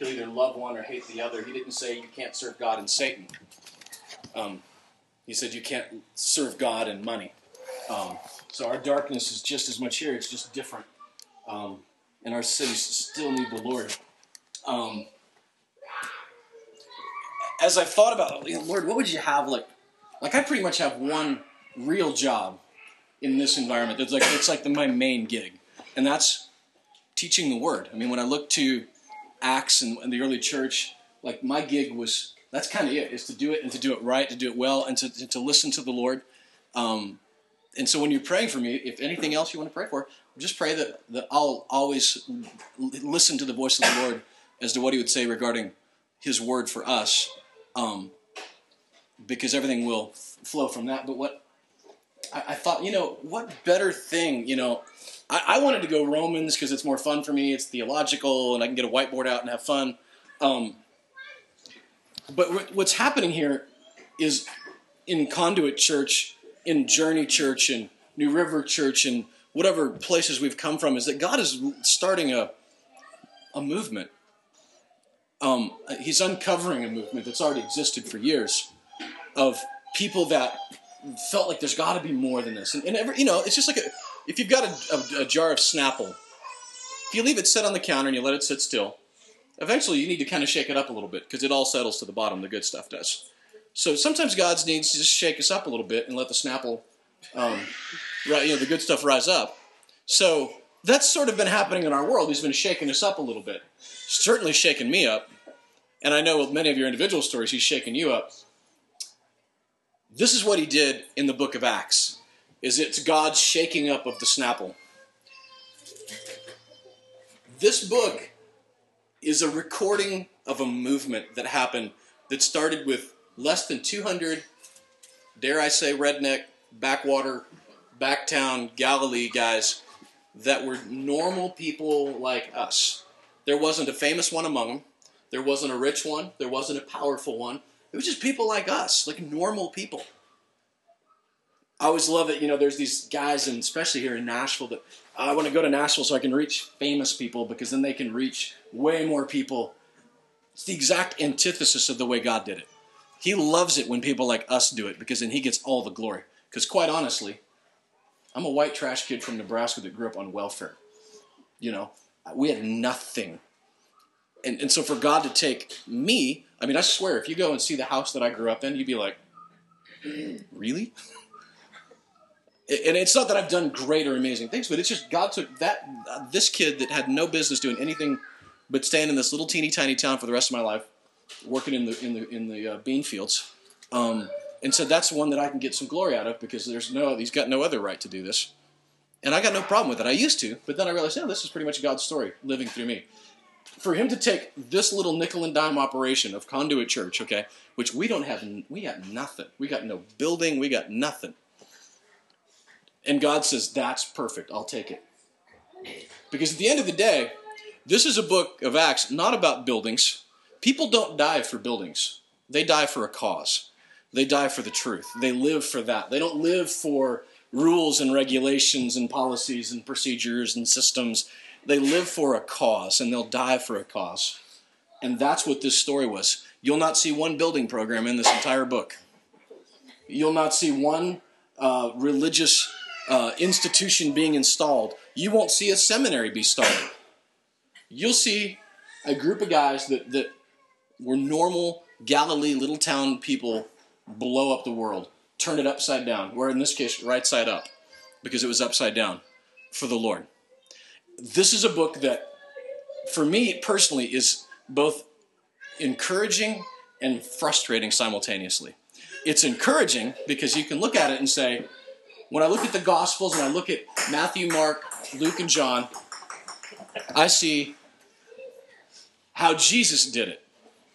could either love one or hate the other. He didn't say you can't serve God and Satan. He said you can't serve God and money. So our darkness is just as much here. It's just different. And our cities still need the Lord. As I thought about, Lord, what would you have? Like I pretty much have one real job in this environment. It's like my main gig. And that's teaching the word. I mean, when I look to Acts and the early church, like my gig was, that's kind of it, is to do it and to do it right, to do it well, and to listen to the Lord. And so when you're praying for me, if anything else you want to pray for, just pray that I'll always listen to the voice of the Lord as to what he would say regarding his word for us, because everything will flow from that. But what I thought, what better thing, I wanted to go Romans because it's more fun for me. It's theological, and I can get a whiteboard out and have fun. But what's happening here is in Conduit Church, in Journey Church, and New River Church, and whatever places we've come from, is that God is starting a movement. He's uncovering a movement that's already existed for years of people that felt like there's got to be more than this. And every, it's just like if you've got a jar of Snapple, if you leave it sit on the counter and you let it sit still, eventually you need to kind of shake it up a little bit because it all settles to the bottom. The good stuff does. So sometimes God needs to just shake us up a little bit and let the Snapple, the good stuff rise up. So that's sort of been happening in our world. He's been shaking us up a little bit. Certainly shaking me up. And I know with many of your individual stories, he's shaking you up. This is what he did in the book of Acts, is it's God's shaking up of the Snapple. This book is a recording of a movement that happened that started with less than 200, dare I say, redneck, backwater, backtown, Galilee guys that were normal people like us. There wasn't a famous one among them. There wasn't a rich one. There wasn't a powerful one. It was just people like us, like normal people. I always love it. There's these guys, and especially here in Nashville, that I want to go to Nashville so I can reach famous people because then they can reach way more people. It's the exact antithesis of the way God did it. He loves it when people like us do it because then he gets all the glory. Because quite honestly, I'm a white trash kid from Nebraska that grew up on welfare. We had nothing. And so for God to take me, I swear, if you go and see the house that I grew up in, you'd be like, really? And it's not that I've done great or amazing things, but it's just God took this kid that had no business doing anything but staying in this little teeny tiny town for the rest of my life, working in the bean fields, and said, that's one that I can get some glory out of because he's got no other right to do this. And I got no problem with it. I used to, but then I realized, this is pretty much God's story living through me. For him to take this little nickel and dime operation of Conduit Church, okay, which we don't have, we got nothing. We got no building. We got nothing. And God says, that's perfect. I'll take it. Because at the end of the day, this is a book of Acts not about buildings. People don't die for buildings. They die for a cause. They die for the truth. They live for that. They don't live for rules and regulations and policies and procedures and systems. They live for a cause, and they'll die for a cause. And that's what this story was. You'll not see one building program in this entire book. You'll not see one religious institution being installed. You won't see a seminary be started. You'll see a group of guys that were normal Galilee little town people blow up the world, turn it upside down, or in this case, right side up, because it was upside down for the Lord. This is a book that, for me personally, is both encouraging and frustrating simultaneously. It's encouraging because you can look at it and say, when I look at the Gospels and I look at Matthew, Mark, Luke, and John, I see how Jesus did it.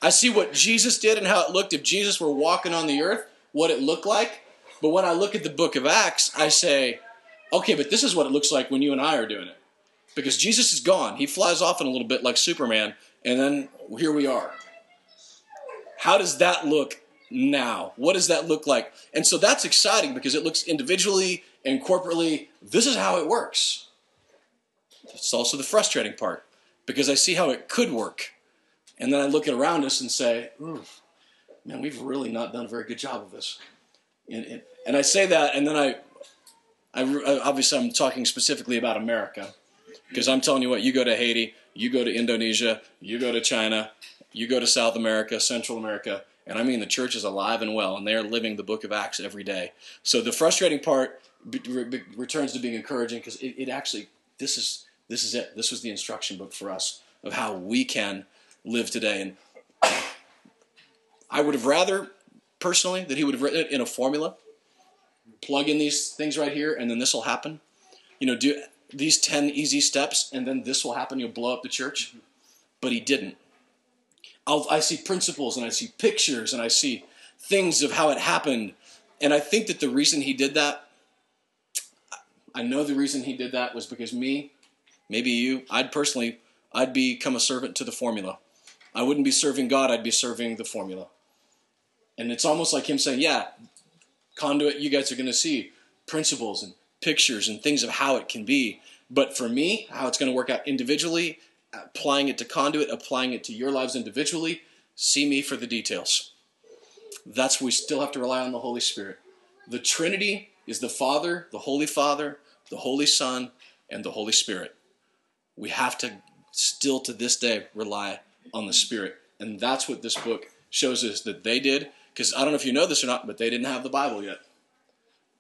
I see what Jesus did and how it looked if Jesus were walking on the earth, what it looked like. But when I look at the book of Acts, I say, okay, but this is what it looks like when you and I are doing it. Because Jesus is gone. He flies off in a little bit like Superman, and then here we are. How does that look now? What does that look like? And so that's exciting because it looks individually and corporately. This is how it works. It's also the frustrating part because I see how it could work. And then I look around us and say, man, we've really not done a very good job of this. And I say that, and then I obviously I'm talking specifically about America, because I'm telling you what, you go to Haiti, you go to Indonesia, you go to China, you go to South America, Central America, and I mean the church is alive and well, and they are living the book of Acts every day. So the frustrating part returns to being encouraging, because it actually, this is it. This was the instruction book for us of how we can live today. And I would have rather, personally, that he would have written it in a formula. Plug in these things right here, and then this will happen. You know, do these 10 easy steps, and then this will happen. You'll blow up the church. But he didn't. I see principles, and I see pictures, and I see things of how it happened. And I think that the reason he did that, I know the reason he did that was because me, maybe you, I'd become a servant to the formula. I wouldn't be serving God, I'd be serving the formula. And it's almost like him saying, yeah, Conduit, you guys are going to see principles and pictures and things of how it can be. But for me, how it's going to work out individually, applying it to Conduit, applying it to your lives individually, see me for the details. That's where we still have to rely on the Holy Spirit. The Trinity is the Father, the Holy Son, and the Holy Spirit. We have to still to this day rely on the Spirit. And that's what this book shows us that they did. Because I don't know if you know this or not, but they didn't have the Bible yet.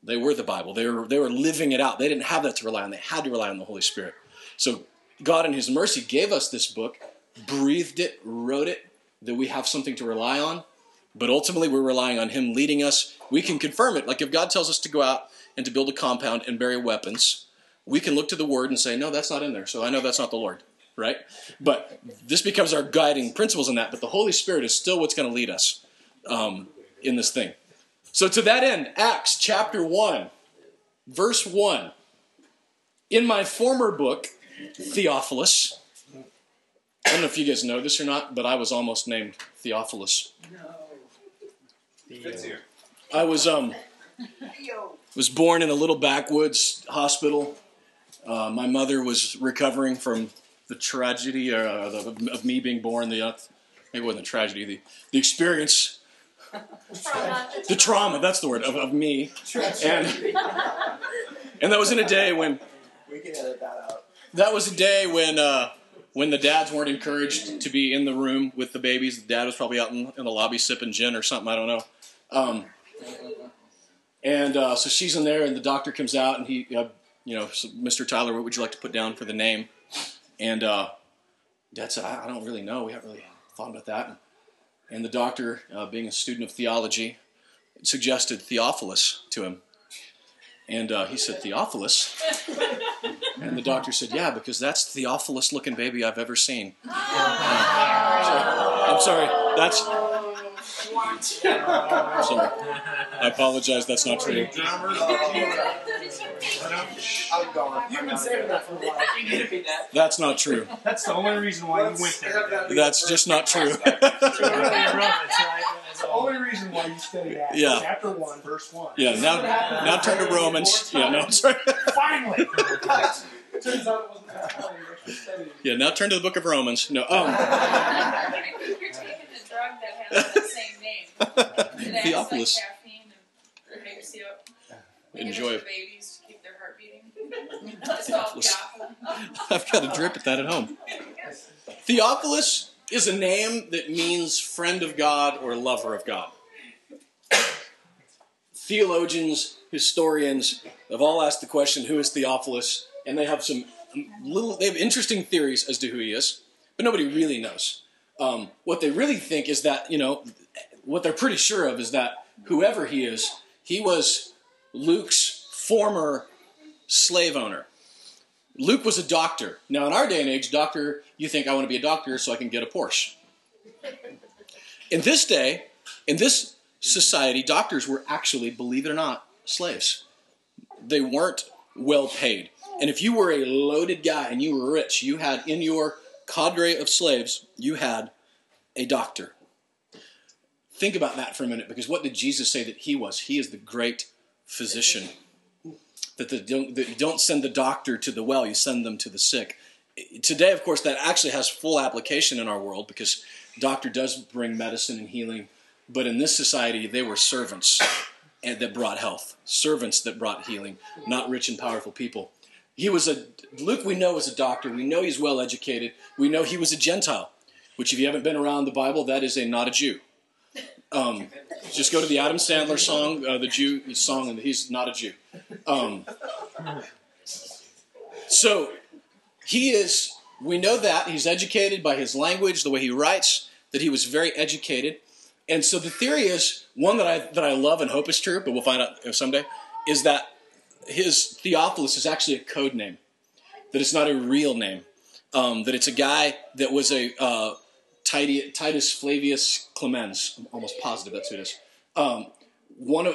They were the Bible. They were living it out. They didn't have that to rely on. They had to rely on the Holy Spirit. So God in his mercy gave us this book, breathed it, wrote it, that we have something to rely on. But ultimately we're relying on him leading us. We can confirm it. Like if God tells us to go out and to build a compound and bury weapons, we can look to the word and say, no, that's not in there. So I know that's not the Lord, right? But this becomes our guiding principles in that. But the Holy Spirit is still what's going to lead us. In this thing. So to that end, Acts chapter 1, verse 1. In my former book, Theophilus, I don't know if you guys know this or not, but I was almost named Theophilus. No. I was born in a little backwoods hospital. My mother was recovering from the tragedy of me being born. Maybe it wasn't a tragedy. The experience... the trauma, that's the word, of me. And that was in a day when... We can edit that out. That was a day when the dads weren't encouraged to be in the room with the babies. The dad was probably out in the lobby sipping gin or something, I don't know. So she's in there, and the doctor comes out, and he, so Mr. Tyler, what would you like to put down for the name? And Dad said, I don't really know. We haven't really thought about that. And the doctor, being a student of theology, suggested Theophilus to him. And he said, Theophilus? And the doctor said, yeah, because that's the Theophilus-looking baby I've ever seen. I'm sorry. I'm sorry. I apologize. That's not true. That's not true. That's the only reason why you went there. That's just not true. That's the only reason why you studied Acts. Yeah. Chapter 1, verse 1. Yeah, now turn to Romans. Yeah, no, I'm sorry. Finally! Turns out it wasn't that funny. Yeah, now turn to the book of Romans. No, You're taking a drug that has the same name. Theophilus. Enjoy. Babies keep their heart beating. Theophilus. I've got a drip at that at home. Theophilus is a name that means friend of God or lover of God. Theologians, historians have all asked the question, who is Theophilus? And they have some interesting theories as to who he is, but nobody really knows. What they really think is that, what they're pretty sure of is that whoever he is, he was Luke's former slave owner. Luke was a doctor. Now, in our day and age, doctor, you think, I want to be a doctor so I can get a Porsche. In this day, in this society, doctors were actually, believe it or not, slaves. They weren't well paid. And if you were a loaded guy and you were rich, you had in your cadre of slaves, you had a doctor. Think about that for a minute, because what did Jesus say that he was? He is the great physician. That you don't send the doctor to the well, you send them to the sick. today, of course, that actually has full application in our world because doctor does bring medicine and healing. But in this society, they were servants that brought health, servants that brought healing, not rich and powerful people. He was a, Luke we know was a doctor. We know he's well educated. We know he was a Gentile, which if you haven't been around the Bible, that is a not a Jew. Just go to the Adam Sandler song, the Jew song, and he's not a Jew. So he is, we know that he's educated by his language, the way he writes, that he was very educated. And so the theory is, one that I love and hope is true, but we'll find out someday, is that his Theophilus is actually a code name, that it's not a real name, that it's a guy that was a Titus Flavius Clemens. I'm almost positive that's who it is. Who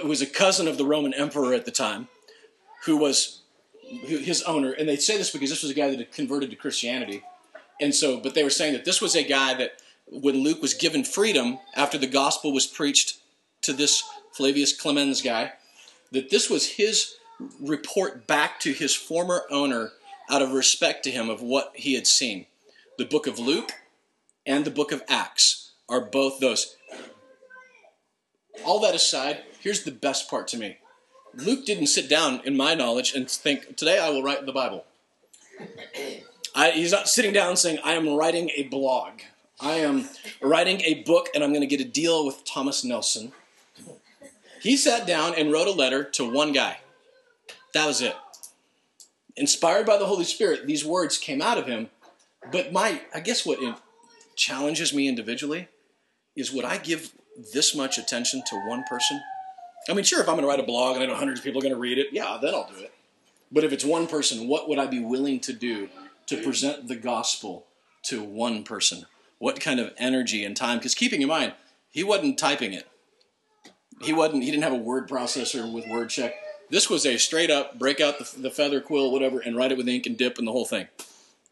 was a cousin of the Roman emperor at the time, who was his owner. And they say this because this was a guy that had converted to Christianity. And so, but they were saying that this was a guy that, when Luke was given freedom after the gospel was preached to this Flavius Clemens guy, that this was his report back to his former owner out of respect to him of what he had seen. The book of Luke and the book of Acts are both those. All that aside, here's the best part to me. Luke didn't sit down, in my knowledge, and think, today I will write the Bible. He's not sitting down saying, I am writing a blog. I am writing a book, and I'm going to get a deal with Thomas Nelson. He sat down and wrote a letter to one guy. That was it. Inspired by the Holy Spirit, these words came out of him. But I guess what challenges me individually is, would I give this much attention to one person? I mean, sure, if I'm going to write a blog and I know hundreds of people are going to read it, yeah, then I'll do it. But if it's one person, what would I be willing to do to present the gospel to one person? What kind of energy and time? Because keeping in mind, he wasn't typing it. He didn't have a word processor with word check. This was a straight up, break out the feather quill, whatever, and write it with ink and dip and the whole thing.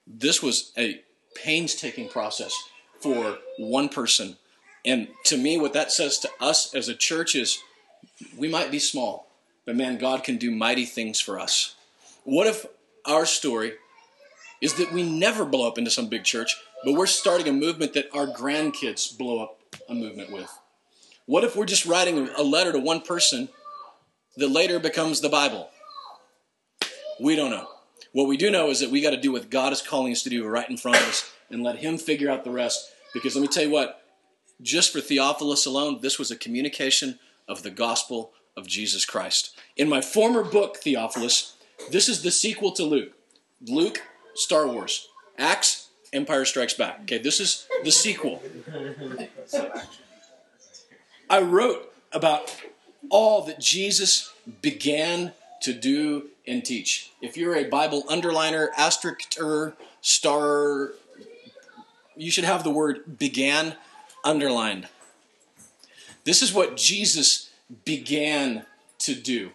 This was a painstaking process for one person. And to me, what that says to us as a church is, we might be small, but man, God can do mighty things for us. What if our story is that we never blow up into some big church, but we're starting a movement that our grandkids blow up a movement with? What if we're just writing a letter to one person that later becomes the Bible? We don't know. What we do know is that we got to do what God is calling us to do right in front of us and let him figure out the rest. Because let me tell you what, just for Theophilus alone, this was a communication of the gospel of Jesus Christ. In my former book, Theophilus, this is the sequel to Luke. Luke, Star Wars. Acts, Empire Strikes Back. Okay, this is the sequel. I wrote about all that Jesus began to do and teach. If you're a Bible underliner, asterisker, star, you should have the word began underlined. This is what Jesus began to do.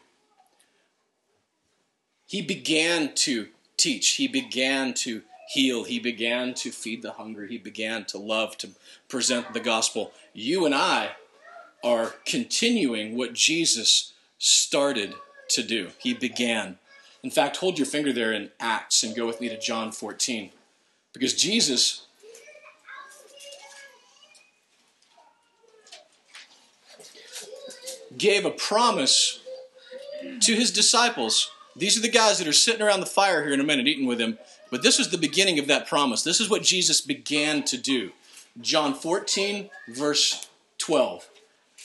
He began to teach. He began to heal. He began to feed the hungry. He began to love, to present the gospel. You and I are continuing what Jesus started to do. He began. In fact, hold your finger there in Acts and go with me to John 14. Because Jesus, gave a promise to his disciples. These are the guys that are sitting around the fire here in a minute eating with him. But this was the beginning of that promise. This is what Jesus began to do. John 14, verse 12.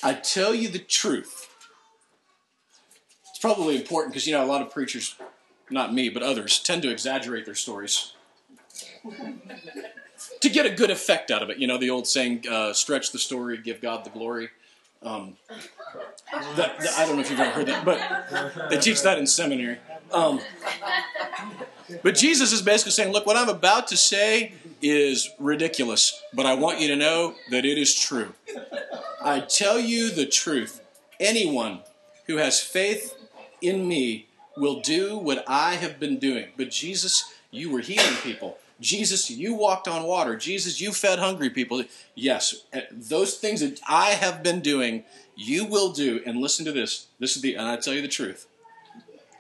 I tell you the truth. It's probably important because, a lot of preachers, not me, but others, tend to exaggerate their stories to get a good effect out of it. The old saying, stretch the story, give God the glory. I don't know if you've ever heard that, but they teach that in seminary. But Jesus is basically saying, look, what I'm about to say is ridiculous, but I want you to know that it is true. I tell you the truth. Anyone who has faith in me will do what I have been doing. But Jesus, you were healing people. Jesus, you walked on water. Jesus, you fed hungry people. Yes, those things that I have been doing, you will do. And listen to this. This is and I tell you the truth.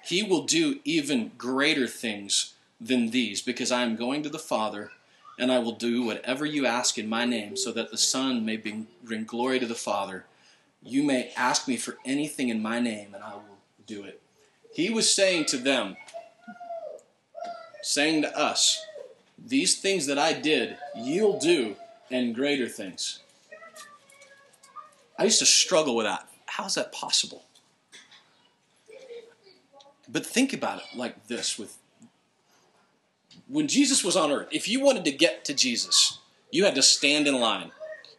He will do even greater things than these, because I am going to the Father, and I will do whatever you ask in my name, so that the Son may bring glory to the Father. You may ask me for anything in my name, and I will do it." He was saying to them, saying to us, these things that I did, you'll do, and greater things. I used to struggle with that. How is that possible? But think about it like this. When Jesus was on earth, if you wanted to get to Jesus, you had to stand in line.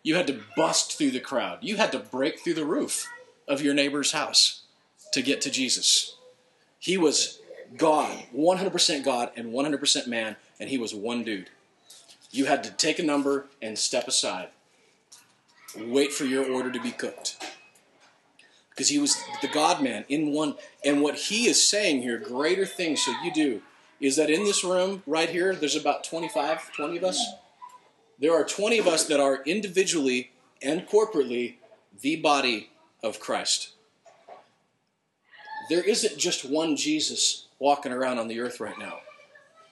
You had to bust through the crowd. You had to break through the roof of your neighbor's house to get to Jesus. He was God, 100% God and 100% man, and he was one dude. You had to take a number and step aside. Wait for your order to be cooked. Because he was the God-man in one. And what he is saying here, greater things shall you do, is that in this room right here, there's about 20 of us. There are 20 of us that are individually and corporately the body of Christ. There isn't just one Jesus walking around on the earth right now.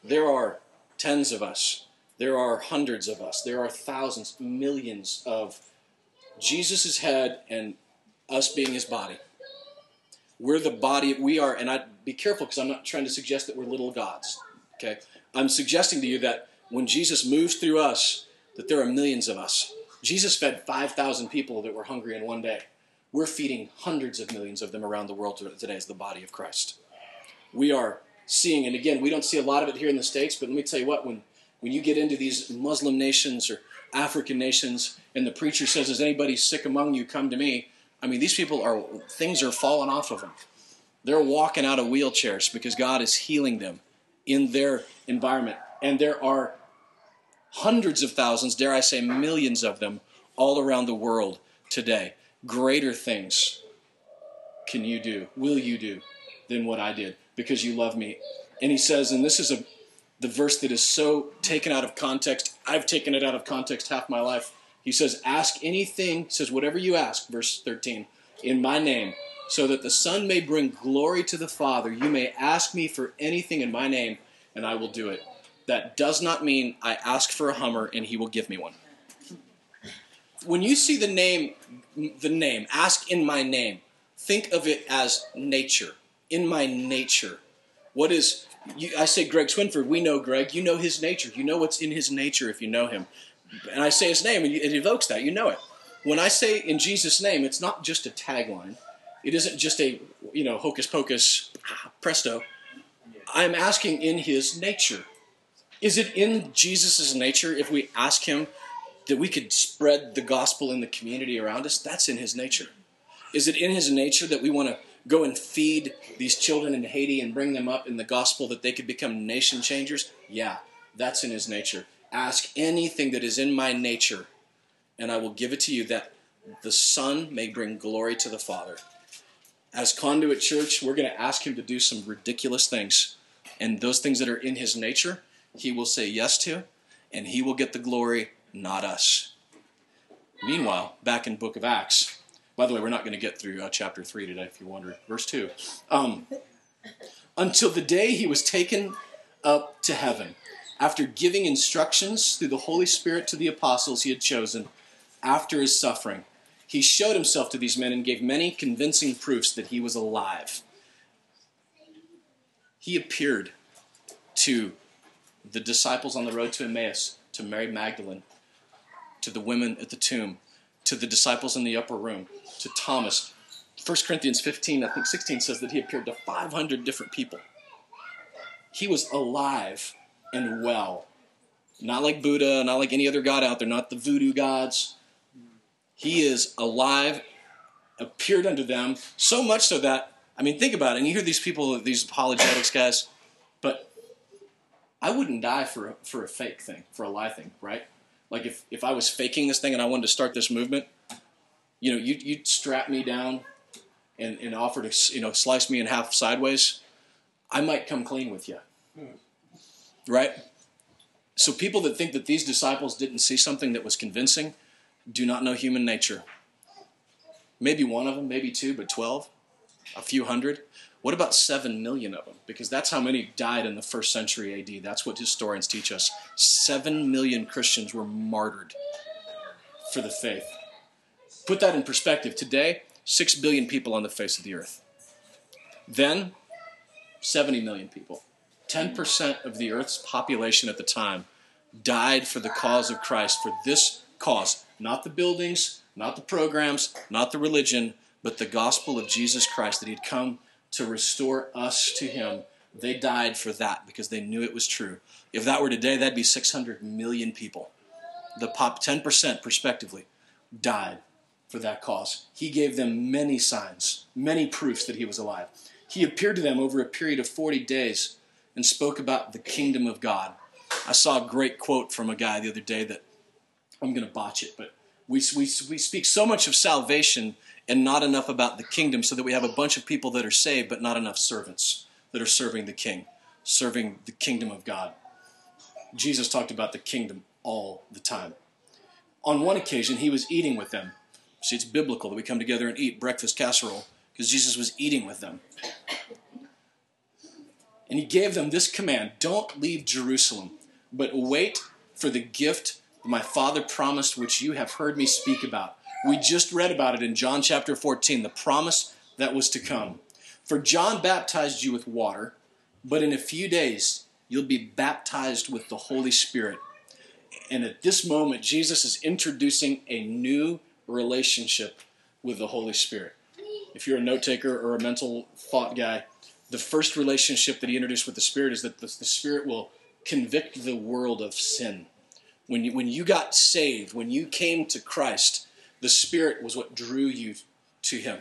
There are tens of us. There are hundreds of us. There are thousands, millions of Jesus' head and us being his body. We're the body, we are, and I'd be careful because I'm not trying to suggest that we're little gods, okay? I'm suggesting to you that when Jesus moves through us, that there are millions of us. Jesus fed 5,000 people that were hungry in one day. We're feeding hundreds of millions of them around the world today as the body of Christ. We are seeing, and again, we don't see a lot of it here in the States, but let me tell you what, when you get into these Muslim nations or African nations, and the preacher says, "Is anybody sick among you? Come to me." I mean, these people are, things are falling off of them. They're walking out of wheelchairs because God is healing them in their environment. And there are hundreds of thousands, dare I say millions of them, all around the world today. Greater things can you do, will you do, than what I did, because you love me. And he says, and this is the verse that is so taken out of context. I've taken it out of context half my life. He says, ask anything, he says, whatever you ask, verse 13, in my name, so that the Son may bring glory to the Father. You may ask me for anything in my name, and I will do it. That does not mean I ask for a Hummer and he will give me one. When you see the name, ask in my name, think of it as nature, in my nature. What is, I say Greg Swinford, we know Greg, you know his nature. You know what's in his nature if you know him. And I say his name, and it evokes that. You know it. When I say in Jesus' name, it's not just a tagline. It isn't just a, hocus pocus, presto. I'm asking in his nature. Is it in Jesus' nature if we ask him that we could spread the gospel in the community around us? That's in his nature. Is it in his nature that we want to go and feed these children in Haiti and bring them up in the gospel that they could become nation changers? Yeah, that's in his nature. Ask anything that is in my nature, and I will give it to you, that the Son may bring glory to the Father. As Conduit Church, we're going to ask him to do some ridiculous things. And those things that are in his nature, he will say yes to, and he will get the glory, not us. Meanwhile, back in the book of Acts, by the way, we're not going to get through chapter 3 today, if you're wondering. Verse 2. Until the day he was taken up to heaven, after giving instructions through the Holy Spirit to the apostles he had chosen, after his suffering, he showed himself to these men and gave many convincing proofs that he was alive. He appeared to the disciples on the road to Emmaus, to Mary Magdalene, to the women at the tomb, to the disciples in the upper room, to Thomas. 1 Corinthians 15, I think 16, says that he appeared to 500 different people. He was alive and well. Not like Buddha, not like any other god out there, not the voodoo gods. He is alive, appeared unto them, so much so that, I mean, think about it, and you hear these people, these apologetics guys, but I wouldn't die for a fake thing, for a lie thing, right? Like if I was faking this thing and I wanted to start this movement, you'd strap me down and offer to, slice me in half sideways, I might come clean with you. Right? So people that think that these disciples didn't see something that was convincing do not know human nature. Maybe one of them, maybe two, but 12, a few hundred. What about 7 million of them? Because that's how many died in the first century AD. That's what historians teach us. 7 million Christians were martyred for the faith. Put that in perspective. Today, 6 billion people on the face of the earth. Then, 70 million people. 10% of the earth's population at the time died for the cause of Christ, for this cause. Not the buildings, not the programs, not the religion, but the gospel of Jesus Christ, that he'd come to restore us to him. They died for that because they knew it was true. If that were today, that'd be 600 million people. The 10% respectively died for that cause. He gave them many signs, many proofs that he was alive. He appeared to them over a period of 40 days and spoke about the kingdom of God. I saw a great quote from a guy the other day that, I'm going to botch it, but we speak so much of salvation and not enough about the kingdom, so that we have a bunch of people that are saved but not enough servants that are serving the king, serving the kingdom of God. Jesus talked about the kingdom all the time. On one occasion, he was eating with them. See, it's biblical that we come together and eat breakfast casserole, because Jesus was eating with them. And he gave them this command: don't leave Jerusalem, but wait for the gift that my Father promised, which you have heard me speak about. We just read about it in John chapter 14, the promise that was to come. For John baptized you with water, but in a few days you'll be baptized with the Holy Spirit. And at this moment, Jesus is introducing a new relationship with the Holy Spirit. If you're a note taker or a mental thought guy, the first relationship that he introduced with the Spirit is that the Spirit will convict the world of sin. When you got saved, when you came to Christ, the Spirit was what drew you to him.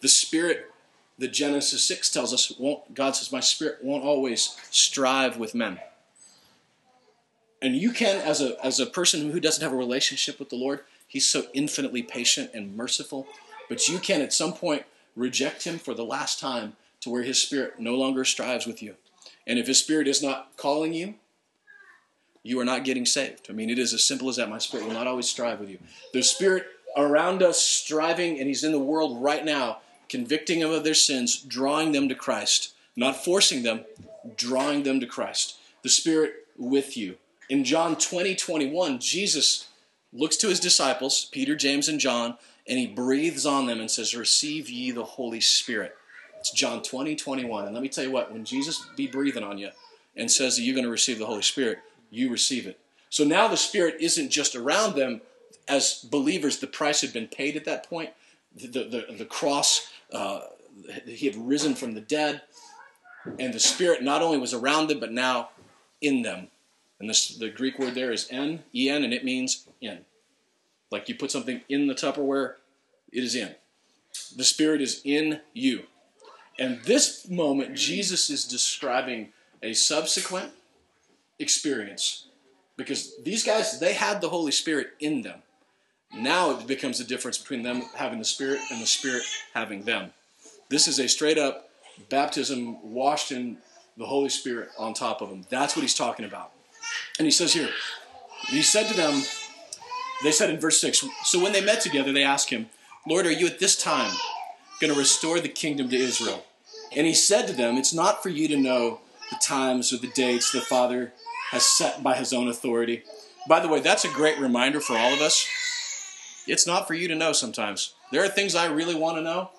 The Spirit, the Genesis 6 tells us, God says, my Spirit won't always strive with men. And you can, as a person who doesn't have a relationship with the Lord, he's so infinitely patient and merciful, but you can at some point reject him for the last time to where his Spirit no longer strives with you. And if his Spirit is not calling you, you are not getting saved. I mean, it is as simple as that. My Spirit will not always strive with you. The Spirit around us striving, and he's in the world right now, convicting them of their sins, drawing them to Christ. Not forcing them, drawing them to Christ. The Spirit with you. In John 20:21, Jesus looks to his disciples, Peter, James, and John, and he breathes on them and says, receive ye the Holy Spirit. It's John 20:21. And let me tell you what, when Jesus be breathing on you and says that you're going to receive the Holy Spirit, you receive it. So now the Spirit isn't just around them. As believers, the price had been paid at that point. The cross, he had risen from the dead. And the Spirit not only was around them, but now in them. And this, the Greek word there is en, E-N, and it means in. Like you put something in the Tupperware, it is in. The Spirit is in you. And this moment, Jesus is describing a subsequent experience, because these guys, they had the Holy Spirit in them. Now it becomes the difference between them having the Spirit and the Spirit having them. This is a straight up baptism washed in the Holy Spirit on top of them. That's what he's talking about. And he says here, he said to them, they said in verse 6, so when they met together, they asked him, Lord, are you at this time going to restore the kingdom to Israel? And he said to them, it's not for you to know the times or the dates the Father has set by his own authority. By the way, that's a great reminder for all of us. It's not for you to know sometimes. There are things I really want to know,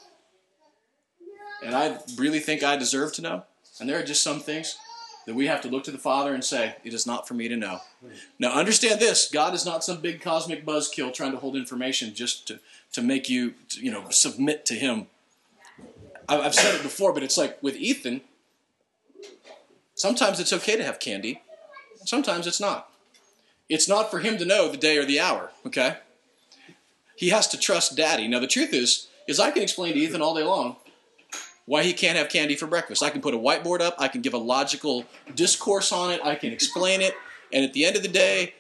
and I really think I deserve to know. And there are just some things that we have to look to the Father and say, it is not for me to know. Now understand this, God is not some big cosmic buzzkill trying to hold information just to make you, submit to him. I've said it before, but it's like with Ethan, sometimes it's okay to have candy. Sometimes it's not. It's not for him to know the day or the hour, okay? He has to trust Daddy. Now, the truth is I can explain to Ethan all day long why he can't have candy for breakfast. I can put a whiteboard up. I can give a logical discourse on it. I can explain it. And at the end of the day,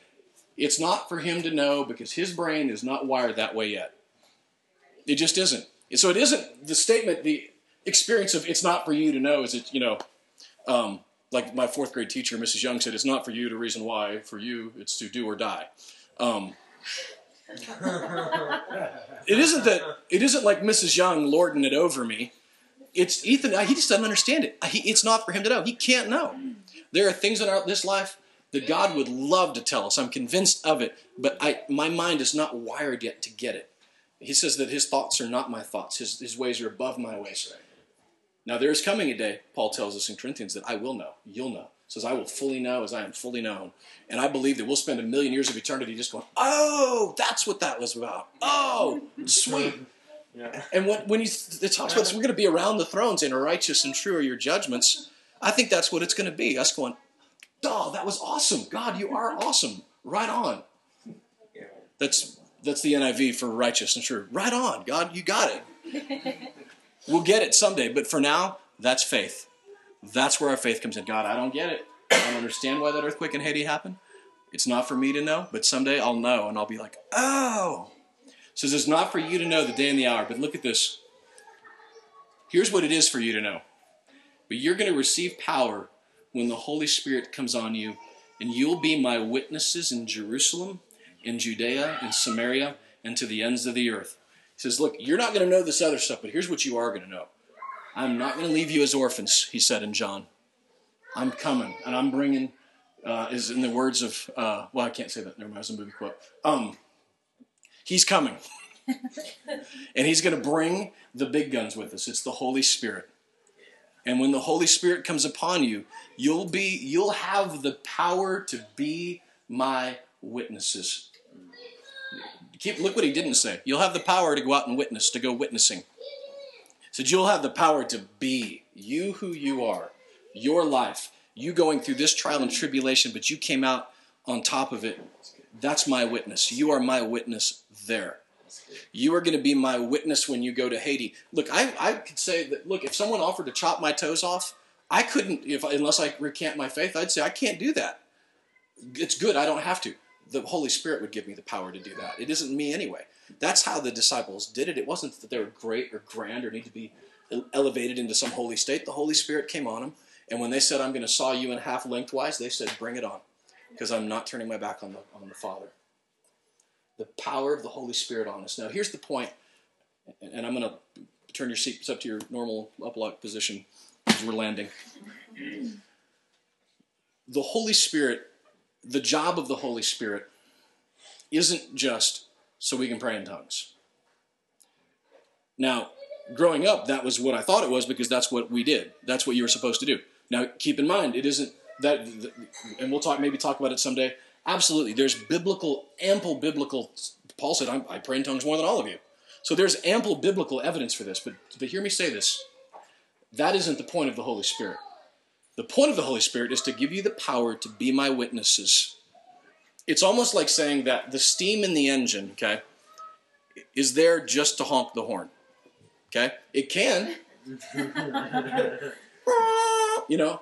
it's not for him to know because his brain is not wired that way yet. It just isn't. So it isn't the statement, the experience of it's not for you to know is it, like my fourth grade teacher, Mrs. Young, said, it's not for you to reason why. For you, it's to do or die. It isn't like Mrs. Young lording it over me. It's Ethan, he just doesn't understand it. It's not for him to know. He can't know. There are things in this life that God would love to tell us. I'm convinced of it, but my mind is not wired yet to get it. He says that his thoughts are not my thoughts. His ways are above my ways. Now there is coming a day, Paul tells us in Corinthians, that I will know, you'll know. He says, I will fully know as I am fully known. And I believe that we'll spend a million years of eternity just going, oh, that's what that was about. Oh, sweet. Yeah. And when it talks about this, we're going to be around the thrones in righteous and true are your judgments. I think that's what it's going to be. Us going, oh, that was awesome. God, you are awesome. Right on. Yeah. That's the NIV for righteous and true. Right on, God, you got it. We'll get it someday. But for now, that's faith. That's where our faith comes in. God, I don't get it. I don't understand why that earthquake in Haiti happened. It's not for me to know, but someday I'll know and I'll be like, oh. It says, it's not for you to know the day and the hour, but look at this. Here's what it is for you to know. But you're going to receive power when the Holy Spirit comes on you, and you'll be my witnesses in Jerusalem, in Judea, in Samaria, and to the ends of the earth. He says, look, you're not going to know this other stuff, but here's what you are going to know. I'm not going to leave you as orphans, he said in John. I'm coming, and I'm bringing, is in the words of, well, I can't say that. Never mind, it's a movie quote. He's coming, and he's going to bring the big guns with us. It's the Holy Spirit. And when the Holy Spirit comes upon you, you'll have the power to be my witnesses. Look what he didn't say. You'll have the power to go out and witness, to go witnessing. He said you'll have the power to be you who you are, your life, you going through this trial and tribulation, but you came out on top of it. That's my witness. You are my witness there. You are going to be my witness when you go to Haiti. Look, I could say that, look, if someone offered to chop my toes off, I couldn't, unless I recant my faith, I'd say, I can't do that. It's good, I don't have to. The Holy Spirit would give me the power to do that. It isn't me anyway. That's how the disciples did it. It wasn't that they were great or grand or need to be elevated into some holy state. The Holy Spirit came on them, and when they said, I'm going to saw you in half lengthwise, they said, bring it on. Because I'm not turning my back on the Father. The power of the Holy Spirit on us. Now, here's the point, and I'm going to turn your seats up to your normal upright position as we're landing. The Holy Spirit, the job of the Holy Spirit, isn't just so we can pray in tongues. Now, growing up, that was what I thought it was because that's what we did. That's what you were supposed to do. Now, keep in mind, it isn't. And we'll maybe talk about it someday. Absolutely, there's ample biblical. Paul said, I pray in tongues more than all of you. So there's ample biblical evidence for this. But hear me say this: that isn't the point of the Holy Spirit. The point of the Holy Spirit is to give you the power to be my witnesses. It's almost like saying that the steam in the engine, okay, is there just to honk the horn. Okay, it can. You know.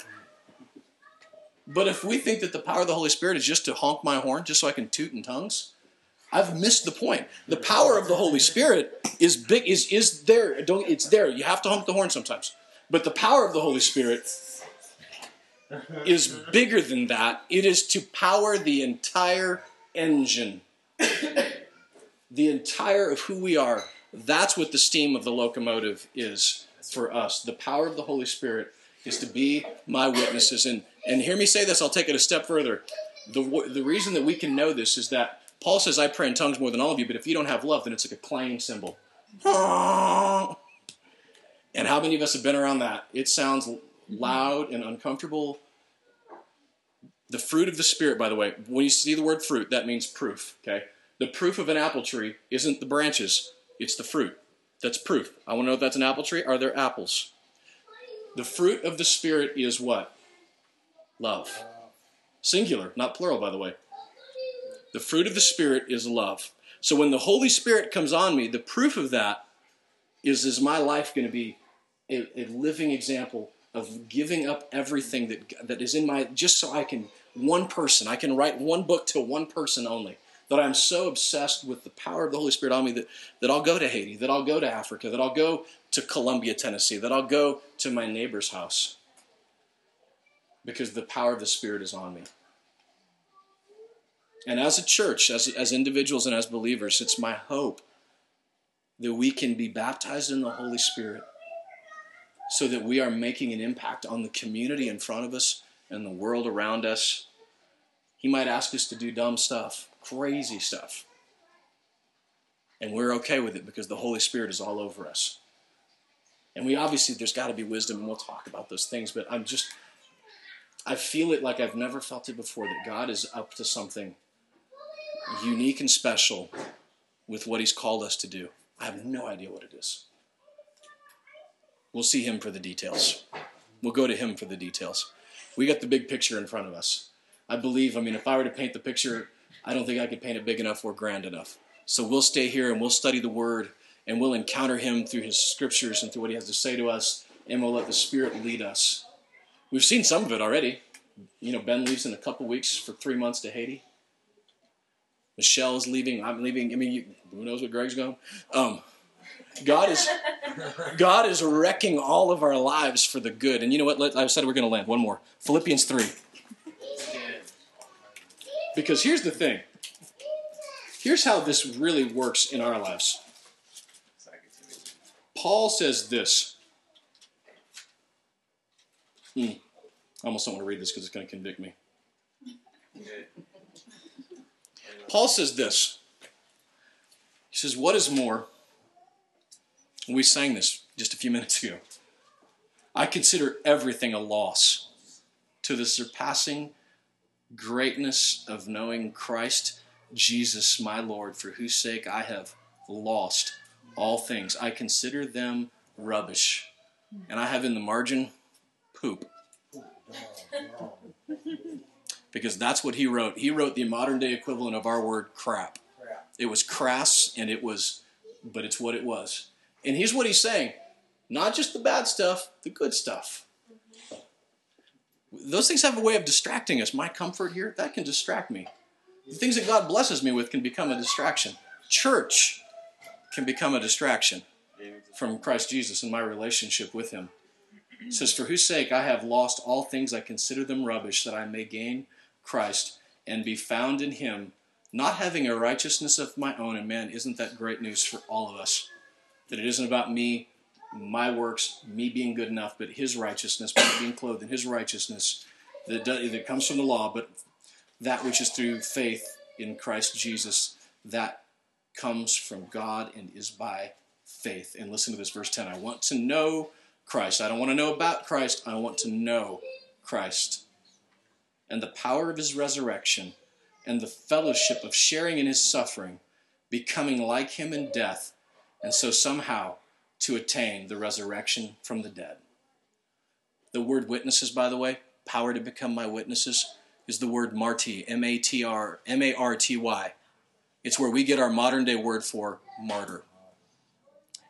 But if we think that the power of the Holy Spirit is just to honk my horn, just so I can toot in tongues, I've missed the point. The power of the Holy Spirit is big. Is there? It's there. You have to honk the horn sometimes. But the power of the Holy Spirit is bigger than that. It is to power the entire engine, the entire of who we are. That's what the steam of the locomotive is for us. The power of the Holy Spirit is to be my witnesses. And hear me say this, I'll take it a step further. The reason that we can know this is that Paul says, I pray in tongues more than all of you, but if you don't have love, then it's like a clang cymbal. And how many of us have been around that? It sounds loud and uncomfortable. The fruit of the Spirit, by the way, when you see the word fruit, that means proof. Okay? The proof of an apple tree isn't the branches, it's the fruit. That's proof. I want to know if that's an apple tree. Are there apples? The fruit of the Spirit is what? Love. Singular, not plural, by the way. The fruit of the Spirit is love. So when the Holy Spirit comes on me, the proof of that is my life going to be a living example of giving up everything that is in my, just so I can, one person, I can write one book to one person only. That I'm so obsessed with the power of the Holy Spirit on me that I'll go to Haiti, that I'll go to Africa, that I'll go to Columbia, Tennessee, that I'll go to my neighbor's house. Because the power of the Spirit is on me. And as a church, as individuals and as believers, it's my hope that we can be baptized in the Holy Spirit so that we are making an impact on the community in front of us and the world around us. He might ask us to do dumb stuff, crazy stuff. And we're okay with it because the Holy Spirit is all over us. And we obviously, there's got to be wisdom, and we'll talk about those things, but I feel it like I've never felt it before, that God is up to something unique and special with what he's called us to do. I have no idea what it is. We'll see him for the details. We'll go to him for the details. We got the big picture in front of us. I believe, if I were to paint the picture, I don't think I could paint it big enough or grand enough. So we'll stay here and we'll study the Word and we'll encounter him through his scriptures and through what he has to say to us, and we'll let the Spirit lead us. We've seen some of it already. Ben leaves in a couple weeks for 3 months to Haiti. Michelle is leaving. I'm leaving. Who knows what Greg's going? God is wrecking all of our lives for the good. And you know what? I said we're going to land. One more. Philippians 3. Because here's the thing. Here's how this really works in our lives. Paul says this. I almost don't want to read this because it's going to convict me. Paul says this. He says, what is more... We sang this just a few minutes ago. I consider everything a loss to the surpassing greatness of knowing Christ Jesus, my Lord, for whose sake I have lost all things. I consider them rubbish. And I have in the margin, poop. Because that's what he wrote. He wrote the modern day equivalent of our word crap. It was crass, and but it's what it was. And here's what he's saying. Not just the bad stuff, the good stuff. Those things have a way of distracting us. My comfort here, that can distract me. The things that God blesses me with can become a distraction. Church can become a distraction from Christ Jesus and my relationship with him. It says, for whose sake I have lost all things, I consider them rubbish, that I may gain Christ and be found in him, not having a righteousness of my own. And man, isn't that great news for all of us? That it isn't about me, my works, me being good enough, but his righteousness, being clothed in his righteousness that comes from the law, but that which is through faith in Christ Jesus, that comes from God and is by faith. And listen to this, verse 10. I want to know Christ. I don't want to know about Christ. I want to know Christ and the power of his resurrection and the fellowship of sharing in his suffering, becoming like him in death, and so somehow to attain the resurrection from the dead. The word witnesses, by the way, power to become my witnesses, is the word marty, M-A-T-R, M-A-R-T-Y. It's where we get our modern day word for martyr.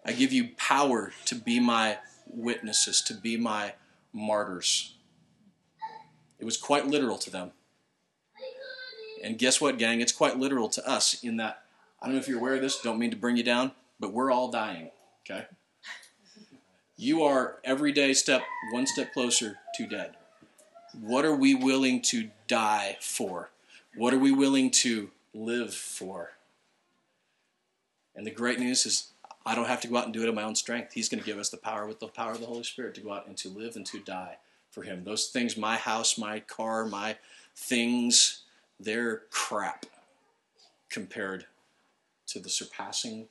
I give you power to be my witnesses, to be my martyrs. It was quite literal to them. And guess what, gang? It's quite literal to us in that, I don't know if you're aware of this, don't mean to bring you down, but we're all dying, okay? You are every day one step closer to dead. What are we willing to die for? What are we willing to live for? And the great news is I don't have to go out and do it in my own strength. He's going to give us the power with the power of the Holy Spirit to go out and to live and to die for him. Those things, my house, my car, my things, they're crap compared to the surpassing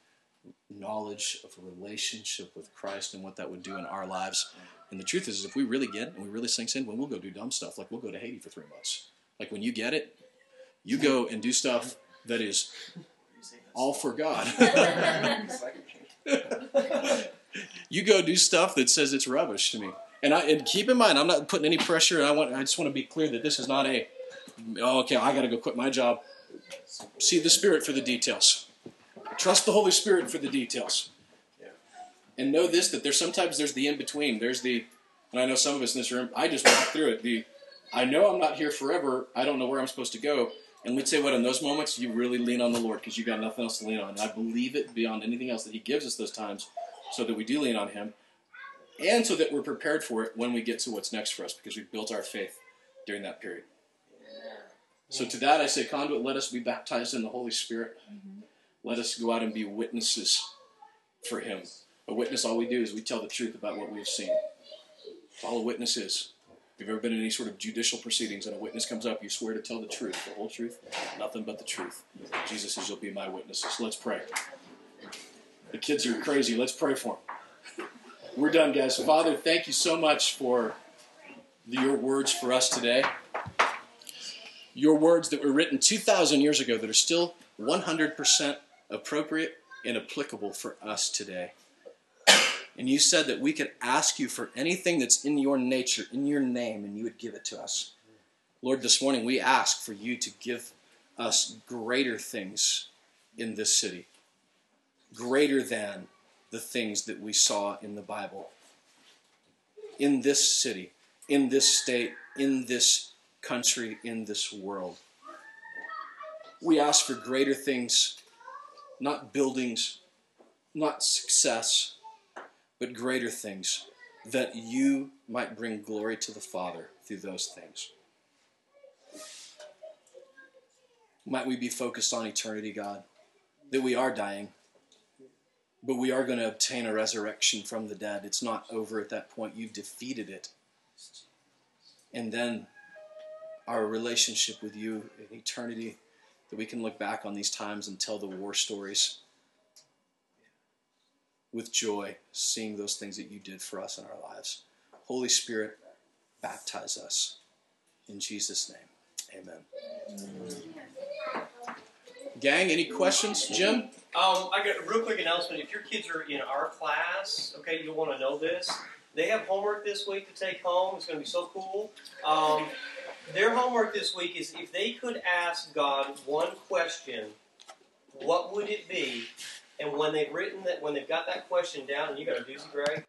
knowledge of a relationship with Christ and what that would do in our lives. And the truth is, if we really get it and we really sinks in, well, we'll go do dumb stuff. Like, we'll go to Haiti for 3 months. Like, when you get it, you go and do stuff that is all for God. You go do stuff that says it's rubbish to me. And keep in mind, I'm not putting any pressure. I just want to be clear that this is not a, I got to go quit my job. See the Spirit for the details. Trust the Holy Spirit for the details. Yeah. And know this, that there's the in-between. There's the, and I know some of us in this room, I just walked through it. I know I'm not here forever. I don't know where I'm supposed to go. And we'd say, in those moments, you really lean on the Lord because you've got nothing else to lean on. And I believe it beyond anything else that he gives us those times so that we do lean on him and so that we're prepared for it when we get to what's next for us because we've built our faith during that period. Yeah. So to that I say, Conduit, let us be baptized in the Holy Spirit. Mm-hmm. Let us go out and be witnesses for him. A witness, all we do is we tell the truth about what we've seen. Follow witnesses. If you've ever been in any sort of judicial proceedings and a witness comes up, you swear to tell the truth, the whole truth, nothing but the truth. Jesus says, you'll be my witnesses. So let's pray. The kids are crazy. Let's pray for them. We're done, guys. Father, thank you so much for your words for us today. Your words that were written 2,000 years ago that are still 100% appropriate and applicable for us today. And you said that we could ask you for anything that's in your nature, in your name, and you would give it to us. Lord, this morning we ask for you to give us greater things in this city, greater than the things that we saw in the Bible, in this city, in this state, in this country, in this world. We ask for greater things, not buildings, not success, but greater things, that you might bring glory to the Father through those things. Might we be focused on eternity, God, that we are dying, but we are going to obtain a resurrection from the dead. It's not over at that point. You've defeated it. And then our relationship with you in eternity, that we can look back on these times and tell the war stories with joy, seeing those things that you did for us in our lives. Holy Spirit, baptize us. In Jesus' name, amen. Gang, any questions? Jim? I got a real quick announcement. If your kids are in our class, okay, you'll want to know this. They have homework this week to take home. It's going to be so cool. Their homework this week is if they could ask God one question, what would it be? And when they've got that question down, and you got to do some, Greg.